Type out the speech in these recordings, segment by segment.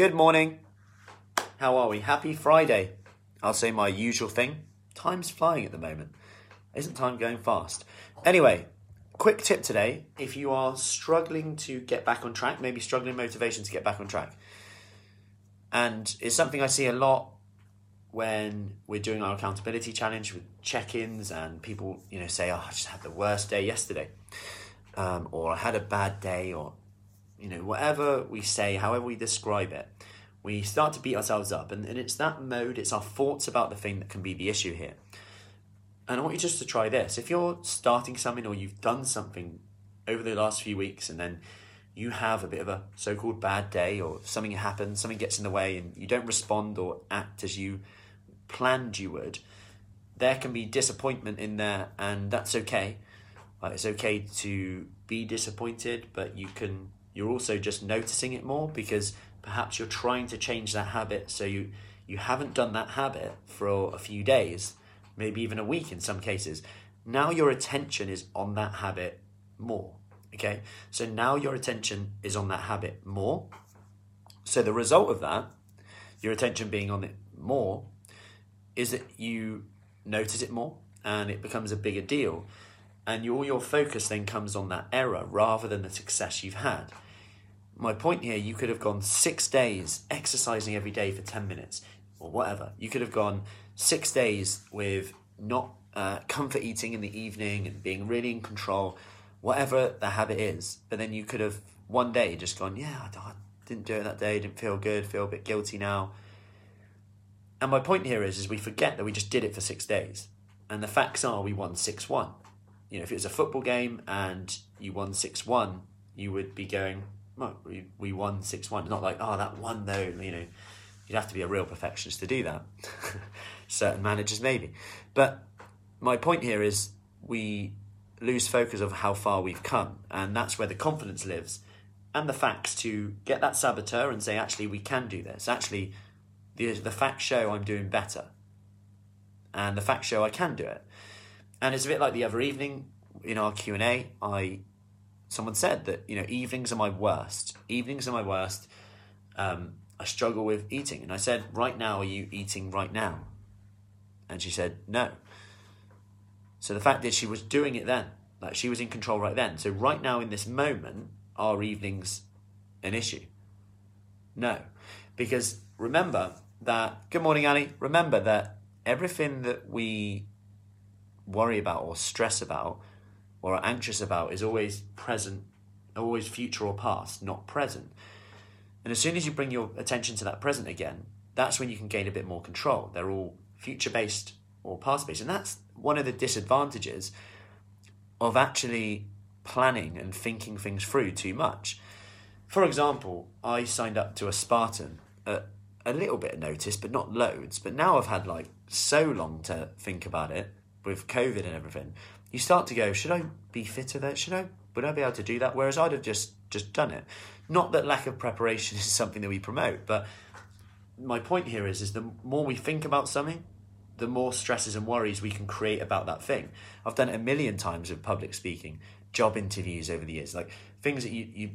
Good morning. How are we? Happy Friday. I'll say my usual thing. Time's flying at the moment. Isn't time going fast? Anyway, quick tip today. If you are struggling to get back on track, maybe struggling motivation to get back on track, and it's something I see a lot when we're doing our accountability challenge with check-ins and people, you know, say, oh, I just had the worst day yesterday, or I had a bad day, or, you know, whatever we say, however we describe it, we start to beat ourselves up. And it's that mode, it's our thoughts about the thing that can be the issue here. And I want you just to try this. If you're starting something or you've done something over the last few weeks and then you have a bit of a so-called bad day, or something happens, something gets in the way and you don't respond or act as you planned you would, there can be disappointment in there, and that's okay. It's okay to be disappointed, but you're also just noticing it more, because perhaps you're trying to change that habit. So you haven't done that habit for a few days, maybe even a week in some cases. Now your attention is on that habit more, okay? So now your attention is on that habit more. So the result of that, your attention being on it more, is that you notice it more and it becomes a bigger deal. And all your focus then comes on that error rather than the success you've had. My point here, you could have gone 6 days exercising every day for 10 minutes or whatever. You could have gone 6 days with not comfort eating in the evening and being really in control, whatever the habit is. But then you could have one day just gone, yeah, I didn't do it that day, didn't feel good, feel a bit guilty now. And my point here is we forget that we just did it for 6 days. And the facts are we won 6-1. You know, if it was a football game and you won 6-1, you would be going, well, we won 6-1. Not like, oh, that one though, you know, you'd have to be a real perfectionist to do that. Certain managers maybe. But my point here is we lose focus of how far we've come, and that's where the confidence lives and the facts to get that saboteur and say, actually, we can do this. Actually, the facts show I'm doing better, and the facts show I can do it. And it's a bit like the other evening in our Q&A, someone said that, you know, evenings are my worst. Evenings are my worst. I struggle with eating. And I said, right now, are you eating right now? And she said, no. So the fact is she was doing it then, like she was in control right then. So right now in this moment, are evenings an issue? No. Because remember that, good morning, Ali. Remember that everything that we worry about or stress about or are anxious about is always present, always future or past, not present. And as soon as you bring your attention to that present again, that's when you can gain a bit more control. They're all future-based or past-based. And that's one of the disadvantages of actually planning and thinking things through too much. For example, I signed up to a Spartan at a little bit of notice, but not loads. But now I've had like so long to think about it, with COVID and everything, you start to go, should I be fitter there? Would I be able to do that? Whereas I'd have just done it. Not that lack of preparation is something that we promote, but my point here is the more we think about something, the more stresses and worries we can create about that thing. I've done it a million times with public speaking, job interviews over the years, like things that you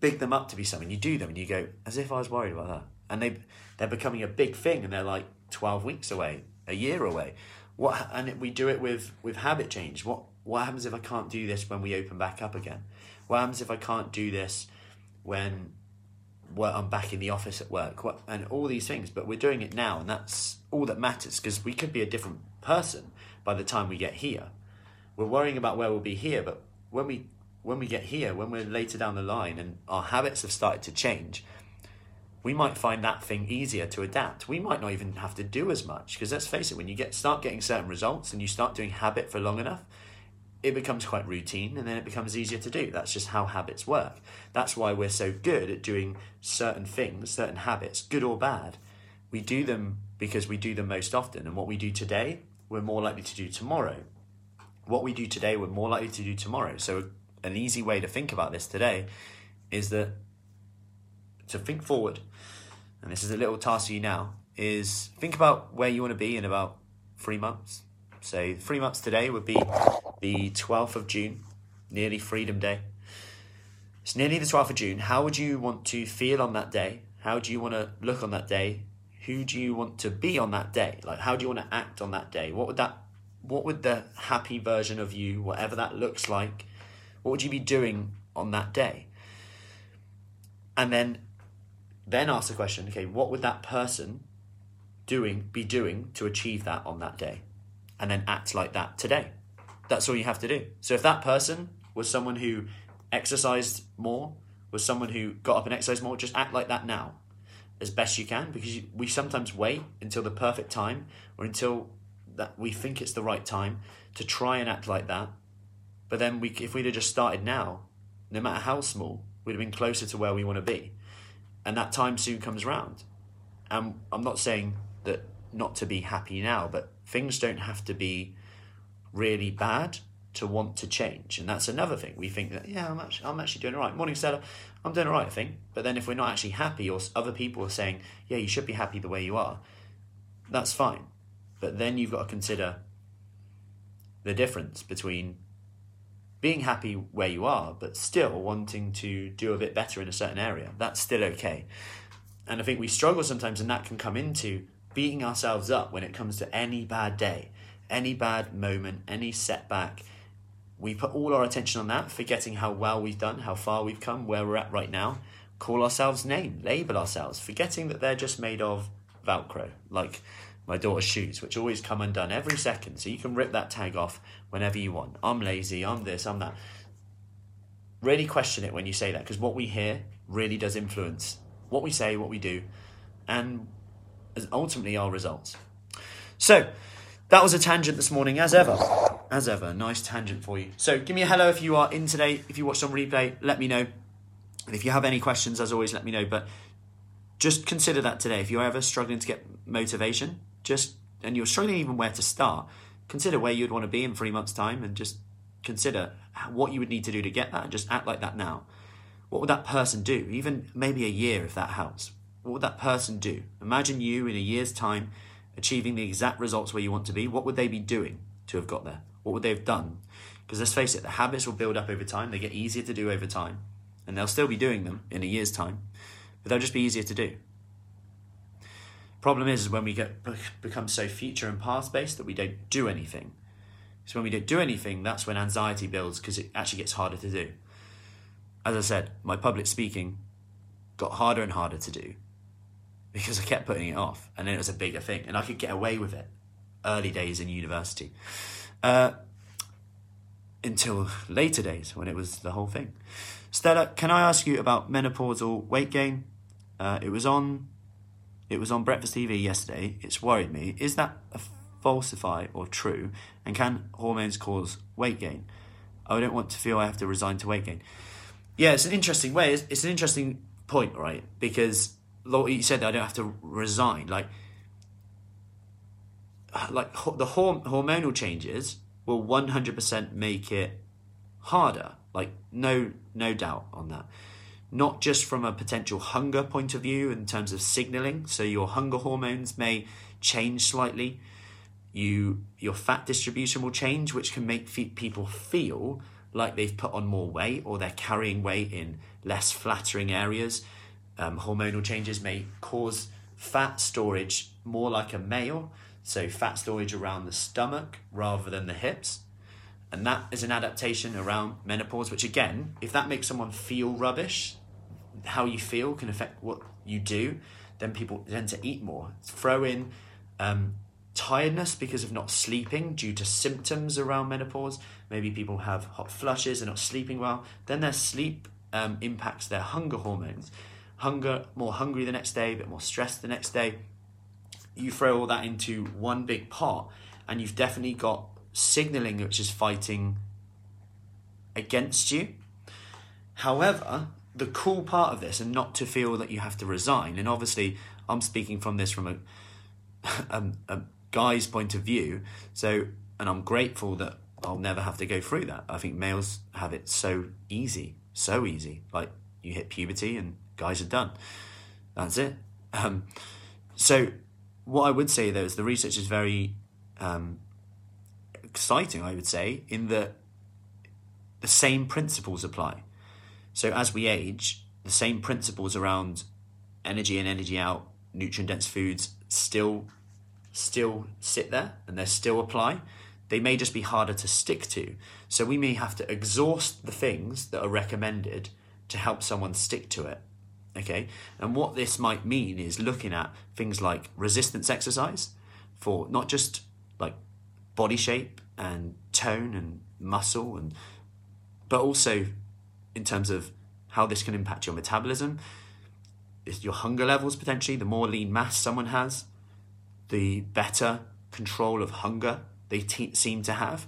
big them up to be something, you do them and you go, as if I was worried about that. And they're becoming a big thing, and they're like 12 weeks away, a year away. And we do it with habit change. What happens if I can't do this when we open back up again? What happens if I can't do this when I'm back in the office at work? And all these things. But we're doing it now, and that's all that matters, because we could be a different person by the time we get here. We're worrying about where we'll be here, but when we get here, when we're later down the line and our habits have started to change, we might find that thing easier to adapt. We might not even have to do as much, because let's face it, when you start getting certain results and you start doing habit for long enough, it becomes quite routine, and then it becomes easier to do. That's just how habits work. That's why we're so good at doing certain things, certain habits, good or bad. We do them because we do them most often, and what we do today, we're more likely to do tomorrow. What we do today, we're more likely to do tomorrow. So an easy way to think about this today is that to think forward, and this is a little task for you now, is think about where you want to be in about 3 months. So 3 months today would be the 12th of June, nearly Freedom Day. It's nearly the 12th of June. How would you want to feel on that day? How do you want to look on that day? Who do you want to be on that day? Like, how do you want to act on that day? What would the happy version of you, whatever that looks like, what would you be doing on that day? And then ask the question, okay, what would that person be doing to achieve that on that day? And then act like that today. That's all you have to do. So if that person was someone who exercised more, was someone who got up and exercised more, just act like that now as best you can, because we sometimes wait until the perfect time or until that we think it's the right time to try and act like that. But then if we'd have just started now, no matter how small, we'd have been closer to where we want to be. And that time soon comes round. And I'm not saying that not to be happy now, but things don't have to be really bad to want to change. And that's another thing. We think that, yeah, I'm actually doing all right. Morning, Stella. I'm doing all right, I think. But then if we're not actually happy, or other people are saying, yeah, you should be happy the way you are, that's fine. But then you've got to consider the difference between being happy where you are, but still wanting to do a bit better in a certain area. That's still okay. And I think we struggle sometimes, and that can come into beating ourselves up when it comes to any bad day, any bad moment, any setback. We put all our attention on that, forgetting how well we've done, how far we've come, where we're at right now. Call ourselves names, label ourselves, forgetting that they're just made of Velcro, like my daughter's shoes, which always come undone every second. So you can rip that tag off whenever you want. I'm lazy, I'm this, I'm that. Really question it when you say that, because what we hear really does influence what we say, what we do, and ultimately our results. So that was a tangent this morning, as ever. Nice tangent for you. So give me a hello if you are in today. If you watched on replay, let me know. And if you have any questions, as always, let me know. But just consider that today. If you're ever struggling to get motivation, and you're struggling even where to start, consider where you'd want to be in 3 months' time, and just consider what you would need to do to get that, and just act like that now. What would that person do? Even maybe a year, if that helps. What would that person do? Imagine you in a year's time achieving the exact results where you want to be. What would they be doing to have got there? What would they have done? Because let's face it, the habits will build up over time. They get easier to do over time, and they'll still be doing them in a year's time, but they'll just be easier to do. Problem is when we become so future and past based that we don't do anything. So when we don't do anything, that's when anxiety builds, because it actually gets harder to do. As I said, my public speaking got harder and harder to do because I kept putting it off, and then it was a bigger thing, and I could get away with it early days in university until later days when it was the whole thing. Stella, can I ask you about menopausal weight gain? It was on Breakfast TV yesterday. It's worried me. Is that a falsify or true? And can hormones cause weight gain? I don't want to feel I have to resign to weight gain. Yeah, it's an interesting way. It's an interesting point, right? Because you said that I don't have to resign. Like the hormonal changes will 100% make it harder. Like no doubt on that. Not just from a potential hunger point of view in terms of signaling. So your hunger hormones may change slightly. Your fat distribution will change, which can make people feel like they've put on more weight, or they're carrying weight in less flattering areas. Hormonal changes may cause fat storage more like a male, so fat storage around the stomach rather than the hips. And that is an adaptation around menopause, which again, if that makes someone feel rubbish, how you feel can affect what you do, then people tend to eat more. Throw in tiredness because of not sleeping due to symptoms around menopause. Maybe people have hot flushes and not sleeping well. Then their sleep impacts their hunger hormones. More hungry the next day, a bit more stressed the next day. You throw all that into one big pot, and you've definitely got signaling which is fighting against you. However, the cool part of this, and not to feel that you have to resign, and obviously I'm speaking from a guy's point of view, and I'm grateful that I'll never have to go through that. I think males have it so easy. Like, you hit puberty and guys are done, that's it. So what I would say though is the research is very exciting, I would say, in that the same principles apply. So as we age, the same principles around energy in, energy out, nutrient-dense foods still sit there and they still apply. They may just be harder to stick to. So we may have to exhaust the things that are recommended to help someone stick to it, okay? And what this might mean is looking at things like resistance exercise for not just like body shape and tone and muscle, and but also in terms of how this can impact your metabolism, your hunger levels potentially. The more lean mass someone has, the better control of hunger they seem to have,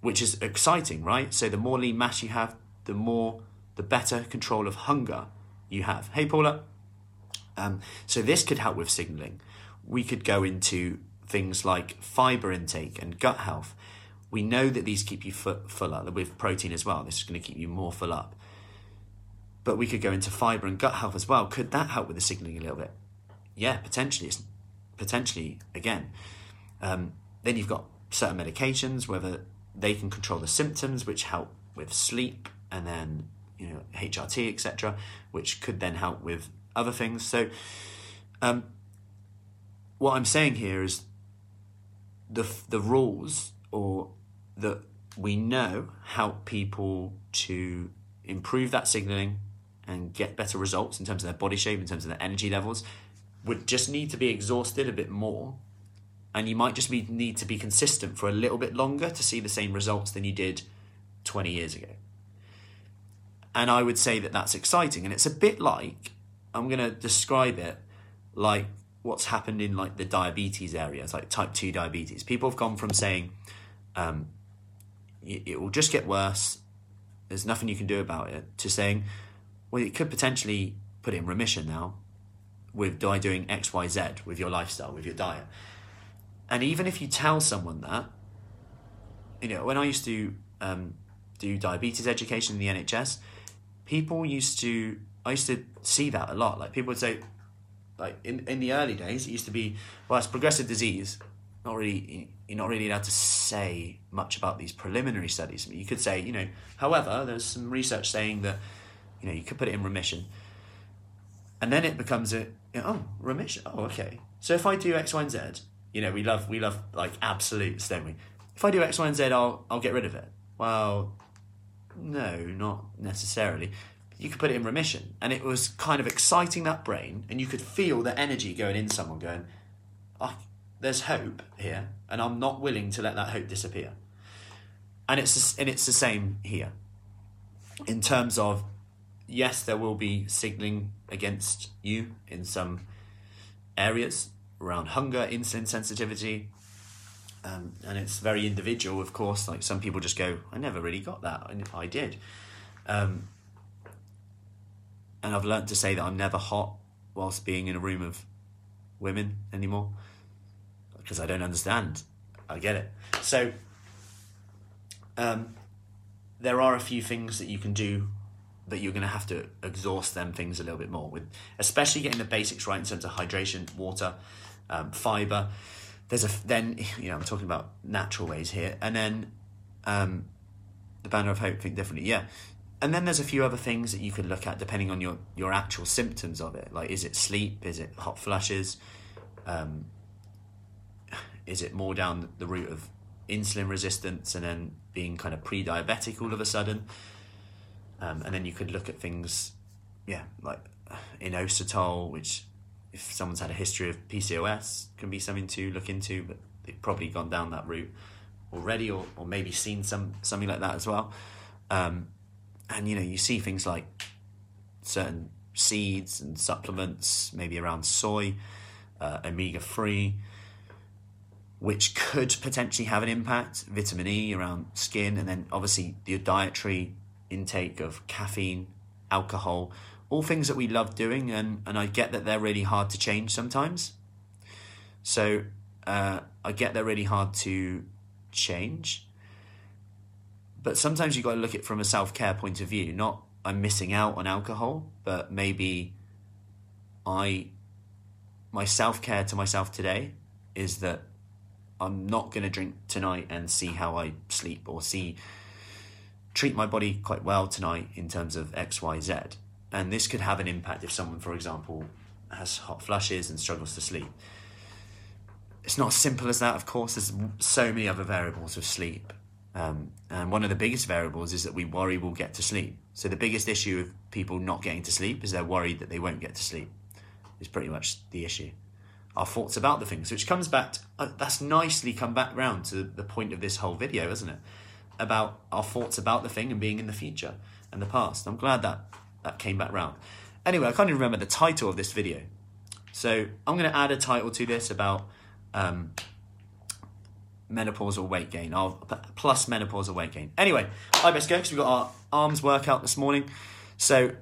which is exciting, right? So the more lean mass you have, the better control of hunger you have. Hey, Paula. So this could help with signaling. We could go into things like fiber intake and gut health. We know that these keep you full up with protein as well. This is going to keep you more full up. But we could go into fiber and gut health as well. Could that help with the signaling a little bit? Yeah, potentially. Potentially, again. Then you've got certain medications, whether they can control the symptoms, which help with sleep, and then, you know, HRT, etc., which could then help with other things. So what I'm saying here is the rules or that we know help people to improve that signaling and get better results in terms of their body shape, in terms of their energy levels, would just need to be exhausted a bit more. And you might just need to be consistent for a little bit longer to see the same results than you did 20 years ago. And I would say that that's exciting. And it's a bit like, I'm going to describe it like what's happened in like the diabetes area. It's like type 2 diabetes. People have gone from saying, it will just get worse, there's nothing you can do about it, to saying, well, it could potentially put it in remission now by doing X, Y, Z with your lifestyle, with your diet. And even if you tell someone that, you know, when I used to do diabetes education in the NHS, I used to see that a lot. Like people would say, like in the early days, it used to be, well, it's progressive disease. You're not really allowed to say much about these preliminary studies. I mean, you could say, you know, however, there's some research saying that, you know, you could put it in remission. And then it becomes a, you know, oh, remission. Oh, okay. So if I do X, Y, and Z, you know, we love like absolutes, don't we? If I do X, Y, and Z, I'll get rid of it. Well, no, not necessarily. You could put it in remission. And it was kind of exciting, that brain, and you could feel the energy going in someone going, oh, there's hope here, and I'm not willing to let that hope disappear. And it's the same here. In terms of, yes, there will be signalling against you in some areas around hunger, insulin sensitivity, and it's very individual, of course. Like some people just go, I never really got that, and I did. And I've learnt to say that I'm never hot whilst being in a room of women anymore, because I don't understand. I get it. So there are a few things that you can do, but you're going to have to exhaust them things a little bit more, with especially getting the basics right in terms of hydration, water, fiber. Then, you know, I'm talking about natural ways here. And then the banner of hope, think differently. Yeah. And then there's a few other things that you could look at depending on your actual symptoms of it. Like, is it sleep? Is it hot flushes? Is it more down the route of insulin resistance and then being kind of pre-diabetic all of a sudden? And then you could look at things, yeah, like inositol, which, if someone's had a history of PCOS, can be something to look into, but they've probably gone down that route already, or maybe seen something like that as well. And, you know, you see things like certain seeds and supplements, maybe around soy, omega-3, which could potentially have an impact, vitamin E around skin, and then obviously the dietary intake of caffeine, alcohol, all things that we love doing, and I get that they're really hard to change sometimes. So I get they're really hard to change. But sometimes you've got to look at it from a self-care point of view. Not I'm missing out on alcohol, but maybe my self-care to myself today is that I'm not going to drink tonight and see how I sleep, or treat my body quite well tonight in terms of X, Y, Z. And this could have an impact if someone, for example, has hot flushes and struggles to sleep. It's not as simple as that, of course. There's so many other variables of sleep. And one of the biggest variables is that we worry we'll get to sleep. So the biggest issue of people not getting to sleep is they're worried that they won't get to sleep. It's pretty much the issue. Our thoughts about the things, which comes back to, that's nicely come back round to the point of this whole video, isn't it? About our thoughts about the thing and being in the future and the past. I'm glad that came back round. Anyway, I can't even remember the title of this video. So I'm going to add a title to this about menopausal weight gain, plus menopausal weight gain. Anyway, I best go because we've got our arms workout this morning. So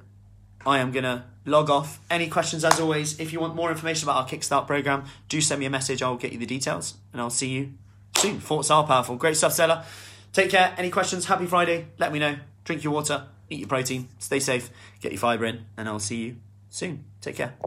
I am going to log off. Any questions, as always, if you want more information about our Kickstart program, do send me a message. I'll get you the details and I'll see you soon. Thoughts are powerful. Great stuff, Stella. Take care. Any questions? Happy Friday. Let me know. Drink your water, eat your protein, stay safe, get your fibre in, and I'll see you soon. Take care.